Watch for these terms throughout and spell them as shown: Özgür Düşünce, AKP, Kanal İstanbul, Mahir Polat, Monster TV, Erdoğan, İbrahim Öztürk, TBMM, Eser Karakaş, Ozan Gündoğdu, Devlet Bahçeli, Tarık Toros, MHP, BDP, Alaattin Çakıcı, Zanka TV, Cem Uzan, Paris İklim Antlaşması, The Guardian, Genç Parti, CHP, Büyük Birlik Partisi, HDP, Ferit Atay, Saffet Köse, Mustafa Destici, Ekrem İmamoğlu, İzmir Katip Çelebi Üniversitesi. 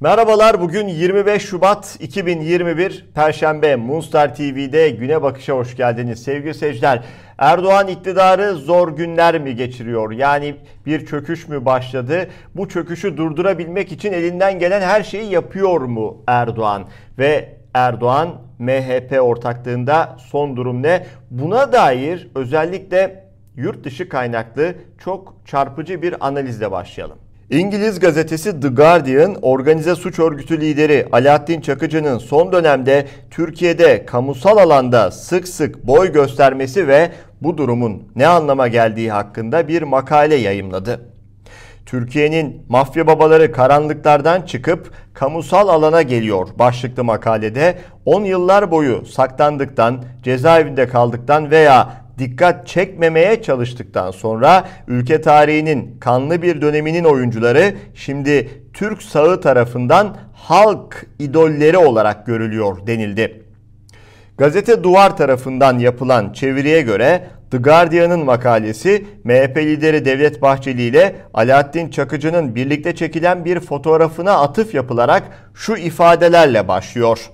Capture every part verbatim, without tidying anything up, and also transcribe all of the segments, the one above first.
Merhabalar, bugün yirmi beş Şubat iki bin yirmi bir Perşembe. Monster T V'de Güne Bakış'a hoş geldiniz sevgili seyirciler. Erdoğan iktidarı zor günler mi geçiriyor? Yani bir çöküş mü başladı? Bu çöküşü durdurabilmek için elinden gelen her şeyi yapıyor mu Erdoğan? Ve Erdoğan M H P ortaklığında son durum ne? Buna dair özellikle yurt dışı kaynaklı çok çarpıcı bir analizle başlayalım. İngiliz gazetesi The Guardian, organize suç örgütü lideri Alaattin Çakıcı'nın son dönemde Türkiye'de kamusal alanda sık sık boy göstermesi ve bu durumun ne anlama geldiği hakkında bir makale yayımladı. Türkiye'nin mafya babaları karanlıklardan çıkıp kamusal alana geliyor başlıklı makalede on yıllar boyu saklandıktan, cezaevinde kaldıktan veya dikkat çekmemeye çalıştıktan sonra ülke tarihinin kanlı bir döneminin oyuncuları şimdi Türk sağı tarafından halk idolleri olarak görülüyor denildi. Gazete Duvar tarafından yapılan çeviriye göre The Guardian'ın makalesi M H P lideri Devlet Bahçeli ile Alaattin Çakıcı'nın birlikte çekilen bir fotoğrafına atıf yapılarak şu ifadelerle başlıyor.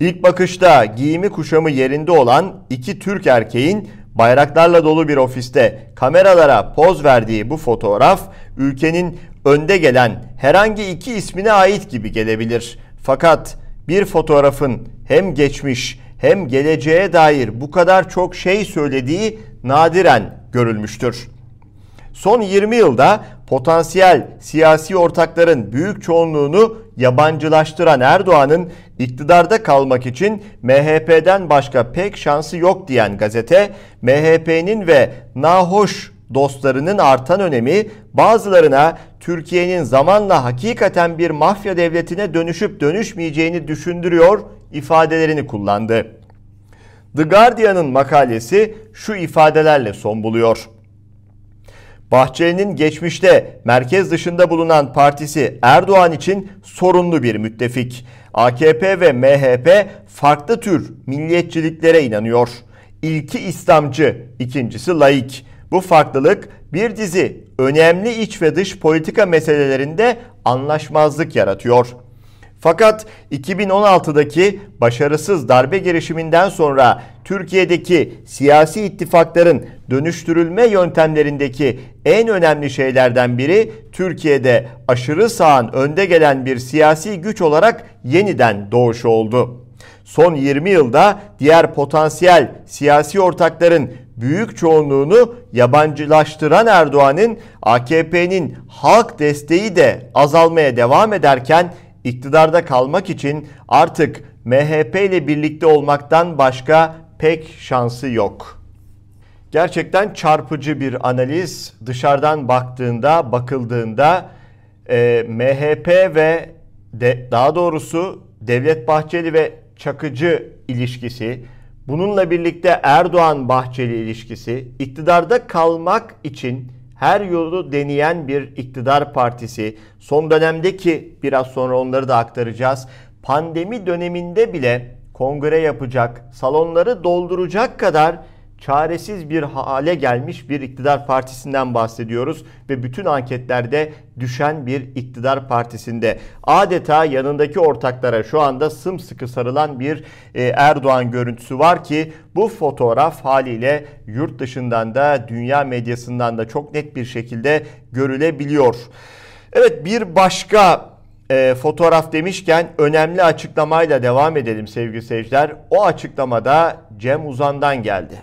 İlk bakışta giyimi kuşamı yerinde olan iki Türk erkeğin bayraklarla dolu bir ofiste kameralara poz verdiği bu fotoğraf ülkenin önde gelen herhangi iki ismine ait gibi gelebilir. Fakat bir fotoğrafın hem geçmiş hem geleceğe dair bu kadar çok şey söylediği nadiren görülmüştür. Son yirmi yılda potansiyel siyasi ortakların büyük çoğunluğunu yabancılaştıran Erdoğan'ın iktidarda kalmak için M H P'den başka pek şansı yok diyen gazete, M H P'nin ve nahoş dostlarının artan önemi bazılarına Türkiye'nin zamanla hakikaten bir mafya devletine dönüşüp dönüşmeyeceğini düşündürüyor ifadelerini kullandı. The Guardian'ın makalesi şu ifadelerle son buluyor. Bahçeli'nin geçmişte merkez dışında bulunan partisi Erdoğan için sorunlu bir müttefik. A K P ve M H P farklı tür milliyetçiliklere inanıyor. İlki İslamcı, ikincisi laik. Bu farklılık bir dizi önemli iç ve dış politika meselelerinde anlaşmazlık yaratıyor. Fakat iki bin on altıdaki başarısız darbe girişiminden sonra Türkiye'deki siyasi ittifakların dönüştürülme yöntemlerindeki en önemli şeylerden biri Türkiye'de aşırı sağın önde gelen bir siyasi güç olarak yeniden doğuşu oldu. Son yirmi yılda diğer potansiyel siyasi ortakların büyük çoğunluğunu yabancılaştıran Erdoğan'ın A K P'nin halk desteği de azalmaya devam ederken iktidarda kalmak için artık M H P ile birlikte olmaktan başka pek şansı yok. Gerçekten çarpıcı bir analiz. Dışarıdan baktığında, bakıldığında e, M H P ve de, daha doğrusu Devlet Bahçeli ve Çakıcı ilişkisi, bununla birlikte Erdoğan-Bahçeli ilişkisi, iktidarda kalmak için her yolu deneyen bir iktidar partisi, son dönemdeki, biraz sonra onları da aktaracağız, pandemi döneminde bile kongre yapacak, salonları dolduracak kadar çaresiz bir hale gelmiş bir iktidar partisinden bahsediyoruz ve bütün anketlerde düşen bir iktidar partisinde adeta yanındaki ortaklara şu anda sımsıkı sarılan bir Erdoğan görüntüsü var ki bu fotoğraf haliyle yurt dışından da dünya medyasından da çok net bir şekilde görülebiliyor. Evet, bir başka E, fotoğraf demişken önemli açıklamayla devam edelim sevgili seyirciler. O açıklamada Cem Uzan'dan geldi.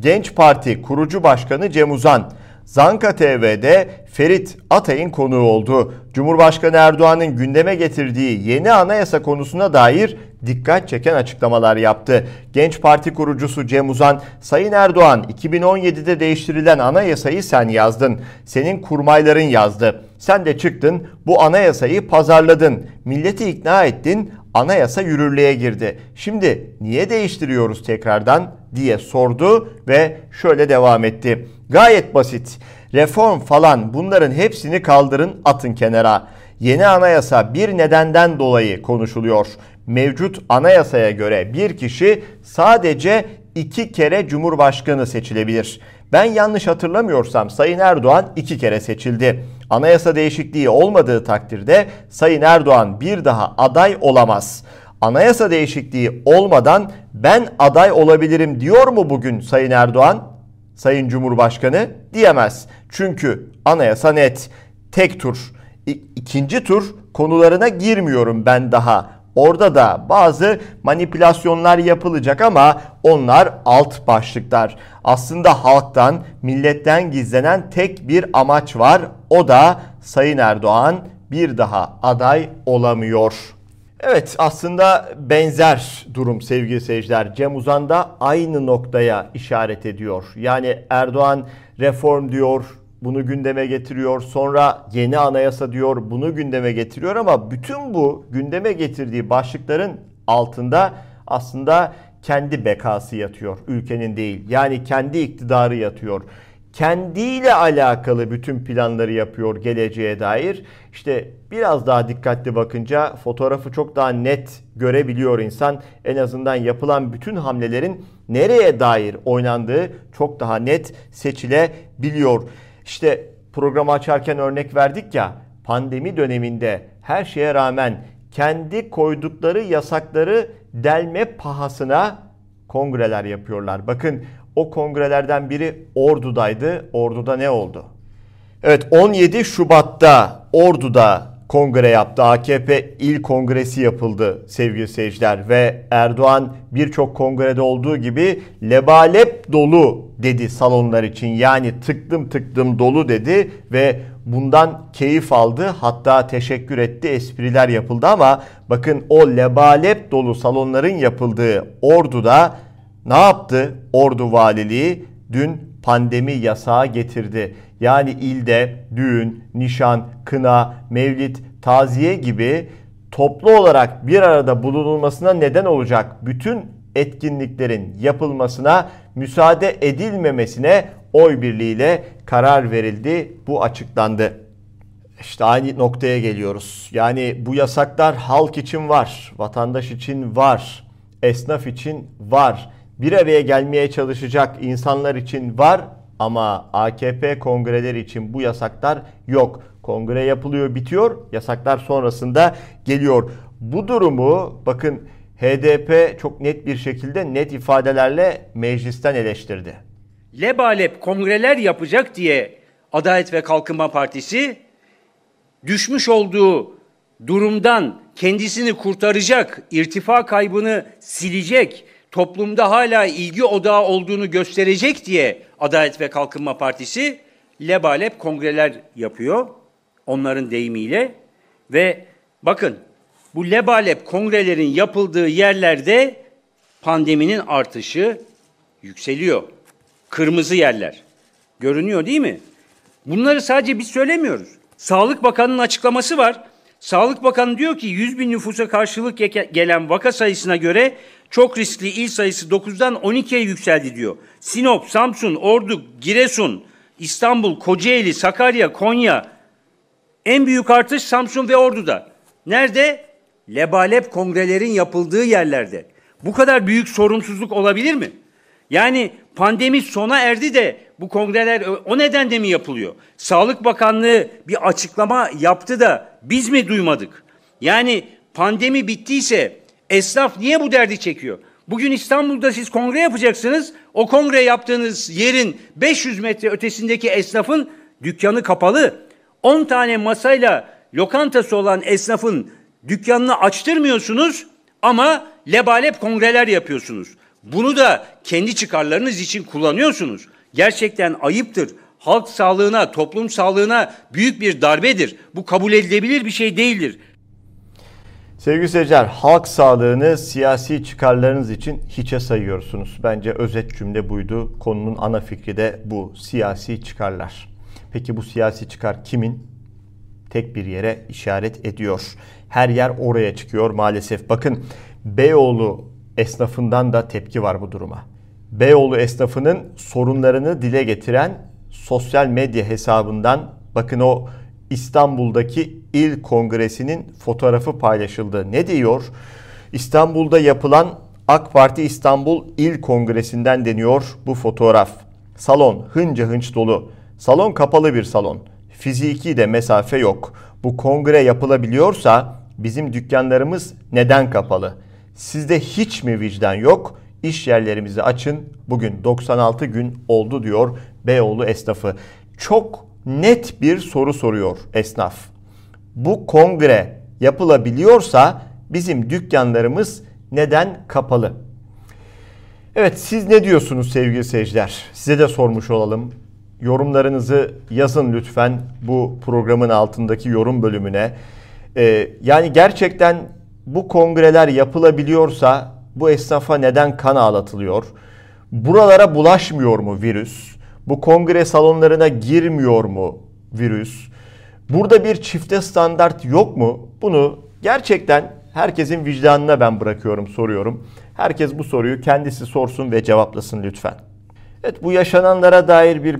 Genç Parti kurucu başkanı Cem Uzan, Zanka T V'de Ferit Atay'ın konuğu oldu. Cumhurbaşkanı Erdoğan'ın gündeme getirdiği yeni anayasa konusuna dair dikkat çeken açıklamalar yaptı. Genç Parti kurucusu Cem Uzan, Sayın Erdoğan, iki bin on yedide değiştirilen anayasayı sen yazdın. Senin kurmayların yazdı. Sen de çıktın, bu anayasayı pazarladın. Milleti ikna ettin, anayasa yürürlüğe girdi. Şimdi niye değiştiriyoruz tekrardan diye sordu ve şöyle devam etti. Gayet basit. Reform falan bunların hepsini kaldırın, atın kenara. Yeni anayasa bir nedenden dolayı konuşuluyor. Mevcut anayasaya göre bir kişi sadece iki kere Cumhurbaşkanı seçilebilir. Ben yanlış hatırlamıyorsam Sayın Erdoğan iki kere seçildi. Anayasa değişikliği olmadığı takdirde Sayın Erdoğan bir daha aday olamaz. Anayasa değişikliği olmadan ben aday olabilirim diyor mu bugün Sayın Erdoğan, Sayın Cumhurbaşkanı? Diyemez. Çünkü anayasa net. Tek tur. İkinci tur konularına girmiyorum ben daha. Orada da bazı manipülasyonlar yapılacak ama onlar alt başlıklar. Aslında halktan, milletten gizlenen tek bir amaç var. O da Sayın Erdoğan bir daha aday olamıyor. Evet, aslında benzer durum sevgili seyirciler. Cem Uzan da aynı noktaya işaret ediyor. Yani Erdoğan reform diyor, bunu gündeme getiriyor. Sonra yeni anayasa diyor, bunu gündeme getiriyor. Ama bütün bu gündeme getirdiği başlıkların altında aslında kendi bekası yatıyor. Ülkenin değil. Yani kendi iktidarı yatıyor. Kendiyle alakalı bütün planları yapıyor geleceğe dair. İşte biraz daha dikkatli bakınca fotoğrafı çok daha net görebiliyor insan. En azından yapılan bütün hamlelerin nereye dair oynandığı çok daha net seçilebiliyor. İşte programı açarken örnek verdik ya, pandemi döneminde her şeye rağmen kendi koydukları yasakları delme pahasına kongreler yapıyorlar. Bakın, o kongrelerden biri Ordu'daydı. Ordu'da ne oldu? Evet, on yedi Şubat'ta Ordu'da kongre yaptı. A K P İl Kongresi yapıldı sevgili seyirciler ve Erdoğan birçok kongrede olduğu gibi lebalep dolu dedi salonlar için. Yani tıklım tıklım dolu dedi ve bundan keyif aldı. Hatta teşekkür etti, espriler yapıldı ama bakın o lebalep dolu salonların yapıldığı Ordu'da ne yaptı? Ordu Valiliği dün pandemi yasağı getirdi. Yani ilde düğün, nişan, kına, mevlit, taziye gibi toplu olarak bir arada bulunulmasına neden olacak bütün etkinliklerin yapılmasına müsaade edilmemesine oy birliğiyle karar verildi. Bu açıklandı. İşte aynı noktaya geliyoruz. Yani bu yasaklar halk için var, vatandaş için var, esnaf için var. Bir araya gelmeye çalışacak insanlar için var ama A K P kongreleri için bu yasaklar yok. Kongre yapılıyor, bitiyor, yasaklar sonrasında geliyor. Bu durumu bakın H D P çok net bir şekilde, net ifadelerle meclisten eleştirdi. Lebalep kongreler yapacak diye Adalet ve Kalkınma Partisi düşmüş olduğu durumdan kendisini kurtaracak, irtifa kaybını silecek, toplumda hala ilgi odağı olduğunu gösterecek diye Adalet ve Kalkınma Partisi lebalep kongreler yapıyor, onların deyimiyle. Ve bakın, bu lebalep kongrelerin yapıldığı yerlerde pandeminin artışı yükseliyor. Kırmızı yerler. Görünüyor değil mi? Bunları sadece biz söylemiyoruz. Sağlık Bakanı'nın açıklaması var. Sağlık Bakanı diyor ki yüz bin nüfusa karşılık gelen vaka sayısına göre çok riskli il sayısı dokuzdan on ikiye yükseldi diyor. Sinop, Samsun, Ordu, Giresun, İstanbul, Kocaeli, Sakarya, Konya. En büyük artış Samsun ve Ordu'da. Nerede? Lebalep kongrelerin yapıldığı yerlerde. Bu kadar büyük sorumsuzluk olabilir mi? Yani pandemi sona erdi de bu kongreler o nedenle mi yapılıyor? Sağlık Bakanlığı bir açıklama yaptı da biz mi duymadık? Yani pandemi bittiyse esnaf niye bu derdi çekiyor? Bugün İstanbul'da siz kongre yapacaksınız. O kongre yaptığınız yerin beş yüz metre ötesindeki esnafın dükkanı kapalı. on tane masayla lokantası olan esnafın dükkanını açtırmıyorsunuz ama lebalep kongreler yapıyorsunuz. Bunu da kendi çıkarlarınız için kullanıyorsunuz. Gerçekten ayıptır. Halk sağlığına, toplum sağlığına büyük bir darbedir. Bu kabul edilebilir bir şey değildir. Sevgili seyirciler, halk sağlığını siyasi çıkarlarınız için hiçe sayıyorsunuz. Bence özet cümle buydu. Konunun ana fikri de bu. Siyasi çıkarlar. Peki bu siyasi çıkar kimin? Tek bir yere işaret ediyor. Her yer oraya çıkıyor maalesef. Bakın, Beyoğlu esnafından da tepki var bu duruma. Beyoğlu esnafının sorunlarını dile getiren sosyal medya hesabından bakın o İstanbul'daki il kongresinin fotoğrafı paylaşıldı. Ne diyor? İstanbul'da yapılan AK Parti İstanbul İl Kongresi'nden deniyor bu fotoğraf. Salon hınca hınç dolu. Salon kapalı bir salon. fiziki de mesafe yok. Bu kongre yapılabiliyorsa bizim dükkanlarımız neden kapalı? Sizde hiç mi vicdan yok? İş yerlerimizi açın. Bugün doksan altı gün oldu diyor Beyoğlu esnafı. Çok net bir soru soruyor esnaf. Bu kongre yapılabiliyorsa bizim dükkanlarımız neden kapalı? Evet, siz ne diyorsunuz sevgili seyirciler? Size de sormuş olalım. Yorumlarınızı yazın lütfen bu programın altındaki yorum bölümüne. Ee, yani gerçekten bu kongreler yapılabiliyorsa bu esnafa neden kan ağlatılıyor? Buralara bulaşmıyor mu virüs? Bu kongre salonlarına girmiyor mu virüs? Burada bir çifte standart yok mu? Bunu gerçekten herkesin vicdanına ben bırakıyorum, soruyorum. Herkes bu soruyu kendisi sorsun ve cevaplasın lütfen. Evet, bu yaşananlara dair bir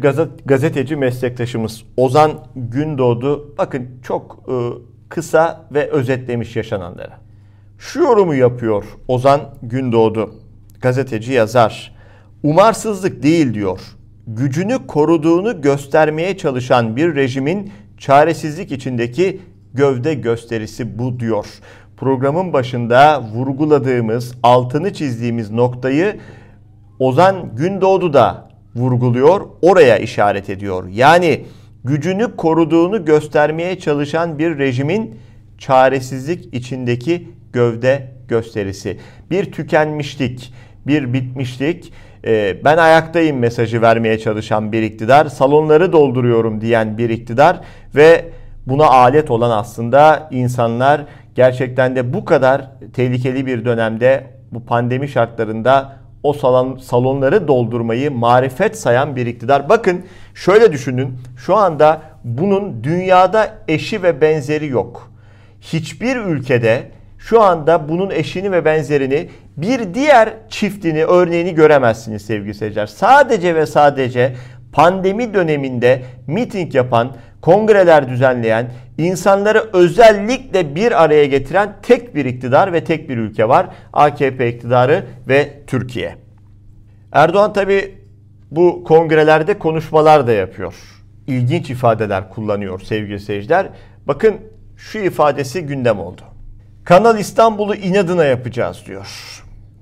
gazeteci meslektaşımız Ozan Gündoğdu bakın çok kısa ve özetlemiş yaşananları. Şu yorumu yapıyor Ozan Gündoğdu, gazeteci yazar. Umarsızlık değil diyor. Gücünü koruduğunu göstermeye çalışan bir rejimin çaresizlik içindeki gövde gösterisi bu diyor. Programın başında vurguladığımız, altını çizdiğimiz noktayı Ozan Gündoğdu da vurguluyor, oraya işaret ediyor. Yani gücünü koruduğunu göstermeye çalışan bir rejimin çaresizlik içindeki gövde gösterisi. Bir tükenmişlik, bir bitmişlik, ben ayaktayım mesajı vermeye çalışan bir iktidar, salonları dolduruyorum diyen bir iktidar ve buna alet olan aslında insanlar. Gerçekten de bu kadar tehlikeli bir dönemde, bu pandemi şartlarında o salon, salonları doldurmayı marifet sayan bir iktidar. Bakın şöyle düşünün, şu anda bunun dünyada eşi ve benzeri yok. Hiçbir ülkede şu anda bunun eşini ve benzerini, bir diğer çiftini, örneğini göremezsiniz sevgili seyirciler. Sadece ve sadece pandemi döneminde miting yapan, kongreler düzenleyen, insanları özellikle bir araya getiren tek bir iktidar ve tek bir ülke var. A K P iktidarı ve Türkiye. Erdoğan tabi bu kongrelerde konuşmalar da yapıyor. İlginç ifadeler kullanıyor sevgili seyirciler. Bakın şu ifadesi gündem oldu. Kanal İstanbul'u inadına yapacağız diyor.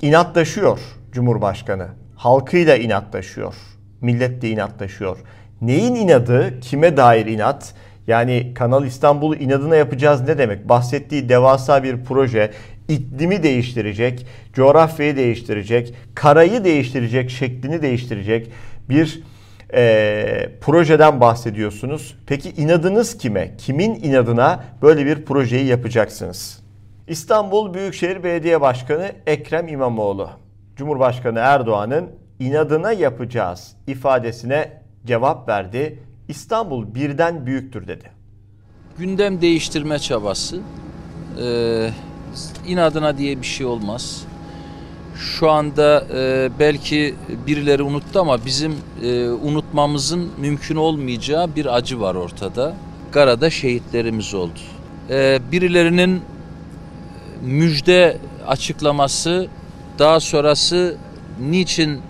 İnatlaşıyor Cumhurbaşkanı. Halkıyla inatlaşıyor. Millet de inatlaşıyor. Neyin inadı? Kime dair inat? Yani Kanal İstanbul'u inadına yapacağız ne demek? Bahsettiği devasa bir proje, iklimi değiştirecek, coğrafyayı değiştirecek, karayı değiştirecek, şeklini değiştirecek bir e, projeden bahsediyorsunuz. Peki inadınız kime? Kimin inadına böyle bir projeyi yapacaksınız? İstanbul Büyükşehir Belediye Başkanı Ekrem İmamoğlu, Cumhurbaşkanı Erdoğan'ın inadına yapacağız ifadesine cevap verdi. İstanbul birden büyüktür dedi. Gündem değiştirme çabası, ee, inadına diye bir şey olmaz. Şu anda e, belki birileri unuttu ama bizim e, unutmamızın mümkün olmayacağı bir acı var ortada. Gara'da şehitlerimiz oldu. Ee, birilerinin müjde açıklaması, daha sonrası niçin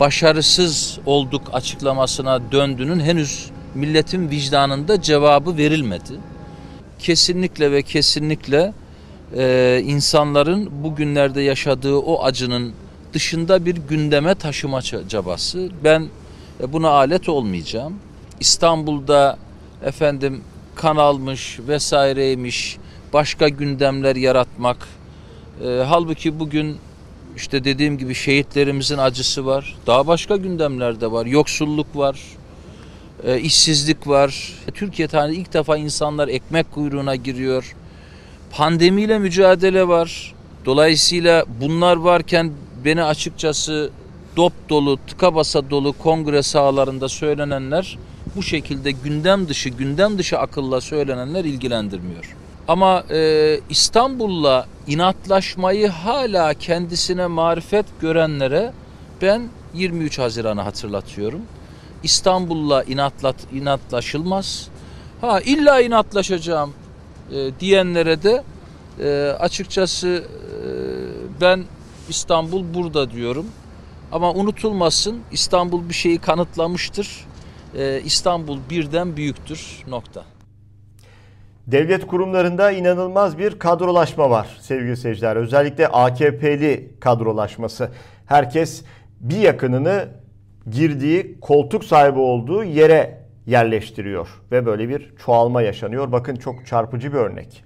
başarısız olduk açıklamasına döndüğünün henüz milletin vicdanında cevabı verilmedi. Kesinlikle ve kesinlikle e, insanların bugünlerde yaşadığı o acının dışında bir gündeme taşıma çabası. Ben e, buna alet olmayacağım. İstanbul'da efendim kanalmış vesaireymiş, başka gündemler yaratmak. E, halbuki bugün İşte dediğim gibi şehitlerimizin acısı var. Daha başka gündemlerde var. Yoksulluk var. E, işsizlik var. Türkiye tarihinde ilk defa insanlar ekmek kuyruğuna giriyor. Pandemiyle mücadele var. Dolayısıyla bunlar varken beni açıkçası dop dolu, tıka basa dolu kongre sahalarında söylenenler, bu şekilde gündem dışı, gündem dışı akılla söylenenler ilgilendirmiyor. Ama e, İstanbul'la inatlaşmayı hala kendisine marifet görenlere ben yirmi üç Haziran'ı hatırlatıyorum. İstanbul'la inatlat, inatlaşılmaz. Ha illa inatlaşacağım e, diyenlere de e, açıkçası e, ben İstanbul burada diyorum. Ama unutulmasın, İstanbul bir şeyi kanıtlamıştır. e, İstanbul birden büyüktür nokta. Devlet kurumlarında inanılmaz bir kadrolaşma var sevgili seyirciler. Özellikle A K P'li kadrolaşması. Herkes bir yakınını girdiği, koltuk sahibi olduğu yere yerleştiriyor ve böyle bir çoğalma yaşanıyor. Bakın çok çarpıcı bir örnek.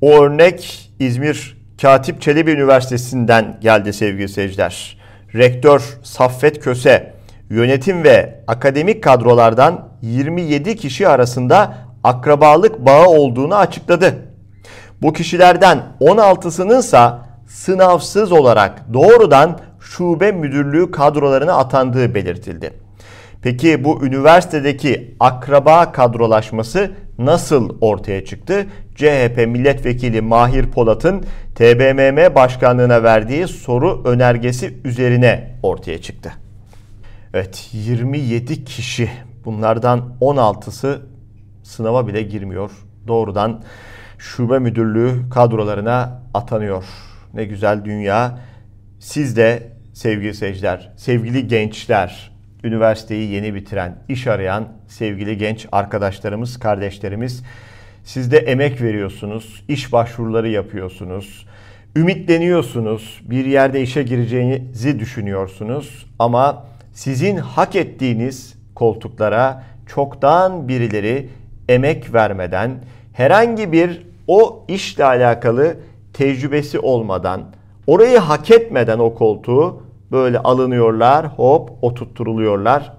O örnek İzmir Katip Çelebi Üniversitesi'nden geldi sevgili seyirciler. Rektör Saffet Köse, yönetim ve akademik kadrolardan yirmi yedi kişi arasında akrabalık bağı olduğunu açıkladı. Bu kişilerden on altısınınsa sınavsız olarak doğrudan şube müdürlüğü kadrolarına atandığı belirtildi. Peki bu üniversitedeki akraba kadrolaşması nasıl ortaya çıktı? C H P milletvekili Mahir Polat'ın T B M M başkanlığına verdiği soru önergesi üzerine ortaya çıktı. Evet, yirmi yedi kişi, bunlardan on altısı sınava bile girmiyor. Doğrudan şube müdürlüğü kadrolarına atanıyor. Ne güzel dünya. Siz de sevgili seyirciler, sevgili gençler, üniversiteyi yeni bitiren, iş arayan sevgili genç arkadaşlarımız, kardeşlerimiz, siz de emek veriyorsunuz, iş başvuruları yapıyorsunuz, ümitleniyorsunuz, bir yerde işe gireceğinizi düşünüyorsunuz ama sizin hak ettiğiniz koltuklara çoktan birileri emek vermeden, herhangi bir o işle alakalı tecrübesi olmadan, orayı hak etmeden o koltuğu böyle alınıyorlar, hop oturtturuluyorlar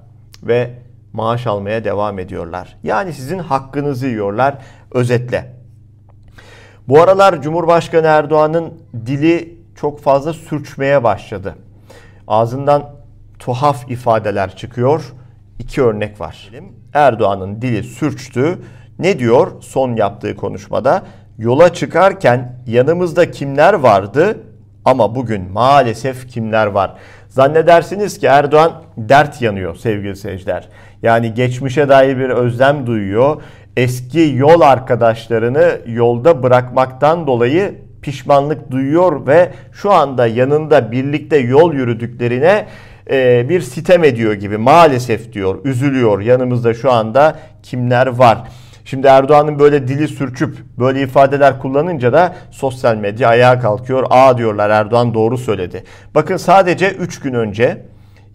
ve maaş almaya devam ediyorlar. Yani sizin hakkınızı yiyorlar. Özetle, bu aralar Cumhurbaşkanı Erdoğan'ın dili çok fazla sürçmeye başladı. Ağzından tuhaf ifadeler çıkıyor. İki örnek var. Erdoğan'ın dili sürçtü. Ne diyor son yaptığı konuşmada? Yola çıkarken yanımızda kimler vardı? Ama bugün maalesef kimler var? Zannedersiniz ki Erdoğan dert yanıyor sevgili seyirciler. Yani geçmişe dair bir özlem duyuyor. Eski yol arkadaşlarını yolda bırakmaktan dolayı pişmanlık duyuyor ve şu anda yanında birlikte yol yürüdüklerine e, bir sitem ediyor gibi. Maalesef diyor, üzülüyor. Yanımızda şu anda kimler var? Şimdi Erdoğan'ın böyle dili sürçüp böyle ifadeler kullanınca da sosyal medya ayağa kalkıyor. Aa diyorlar, Erdoğan doğru söyledi. Bakın sadece üç gün önce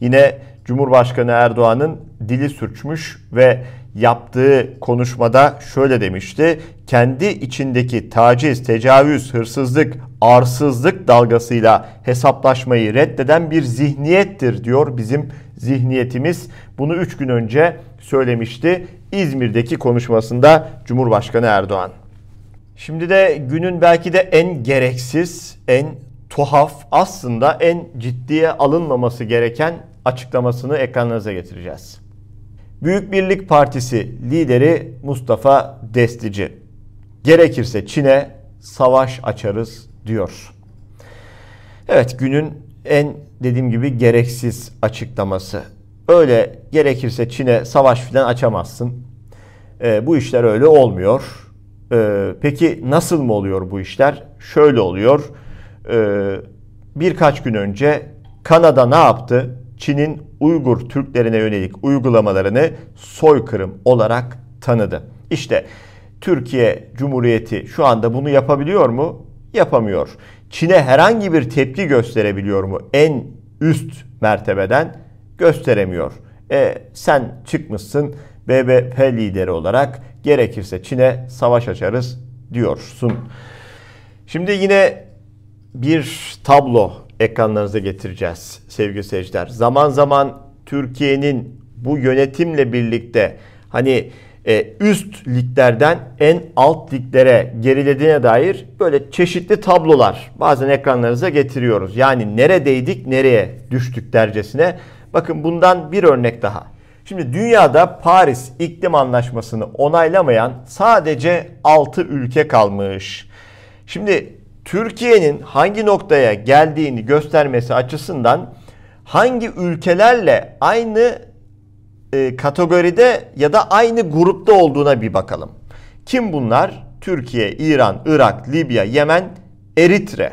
yine Cumhurbaşkanı Erdoğan'ın dili sürçmüş ve yaptığı konuşmada şöyle demişti. Kendi içindeki taciz, tecavüz, hırsızlık, arsızlık dalgasıyla hesaplaşmayı reddeden bir zihniyettir diyor bizim zihniyetimiz. Bunu üç gün önce söylemişti İzmir'deki konuşmasında Cumhurbaşkanı Erdoğan. Şimdi de günün belki de en gereksiz, en tuhaf, aslında en ciddiye alınmaması gereken açıklamasını ekranlarınıza getireceğiz. Büyük Birlik Partisi lideri Mustafa Destici, gerekirse Çin'e savaş açarız diyor. Evet, günün en dediğim gibi gereksiz açıklaması. Öyle gerekirse Çin'e savaş filan açamazsın. E, bu işler öyle olmuyor. E, peki nasıl mı oluyor bu işler? Şöyle oluyor. E, birkaç gün önce Kanada ne yaptı? Çin'in Uygur Türklerine yönelik uygulamalarını soykırım olarak tanıdı. İşte Türkiye Cumhuriyeti şu anda bunu yapabiliyor mu? Yapamıyor. Çin'e herhangi bir tepki gösterebiliyor mu? En üst mertebeden gösteremiyor. E, sen çıkmışsın B D P lideri olarak, gerekirse Çin'e savaş açarız diyorsun. Şimdi yine bir tablo ekranlarınıza getireceğiz sevgili seyirciler. Zaman zaman Türkiye'nin bu yönetimle birlikte hani e, üst liglerden en alt liglere gerilediğine dair böyle çeşitli tablolar bazen ekranlarınıza getiriyoruz. Yani neredeydik, nereye düştük dercesine. Bakın bundan bir örnek daha. Şimdi dünyada Paris İklim Antlaşması'nı onaylamayan sadece altı ülke kalmış. Şimdi Türkiye'nin hangi noktaya geldiğini göstermesi açısından hangi ülkelerle aynı e, kategoride ya da aynı grupta olduğuna bir bakalım. Kim bunlar? Türkiye, İran, Irak, Libya, Yemen, Eritre.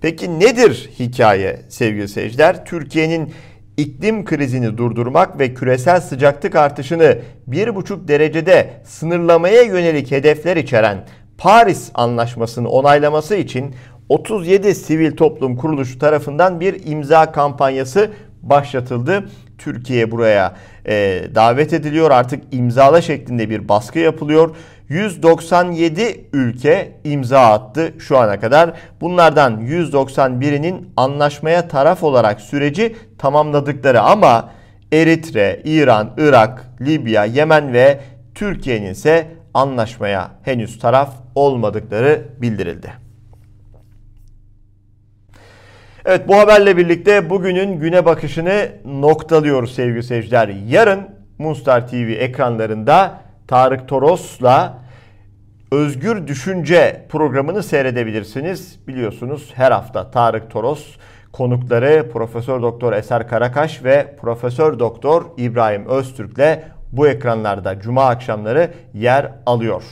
Peki nedir hikaye sevgili seyirciler? Türkiye'nin iklim krizini durdurmak ve küresel sıcaklık artışını bir buçuk derecede sınırlamaya yönelik hedefler içeren Paris Antlaşması'nı onaylaması için otuz yedi sivil toplum kuruluşu tarafından bir imza kampanyası başlatıldı. Türkiye buraya e, davet ediliyor. Artık imzala şeklinde bir baskı yapılıyor. yüz doksan yedi ülke imza attı şu ana kadar. Bunlardan yüz doksan birinin anlaşmaya taraf olarak süreci tamamladıkları ama Eritre, İran, Irak, Libya, Yemen ve Türkiye'nin ise anlaşmaya henüz taraf olmadıkları bildirildi. Evet, bu haberle birlikte bugünün güne bakışını noktalıyoruz sevgili seyirciler. Yarın Monster T V ekranlarında Tarık Toros'la Özgür Düşünce programını seyredebilirsiniz. Biliyorsunuz her hafta Tarık Toros konukları Profesör Doktor Eser Karakaş ve Profesör Doktor İbrahim Öztürk'le bu ekranlarda cuma akşamları yer alıyor.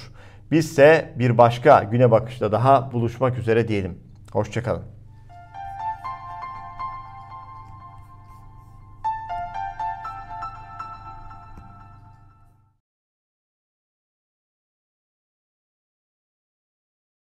Bizse bir başka güne bakışta daha buluşmak üzere diyelim. Hoşça kalın.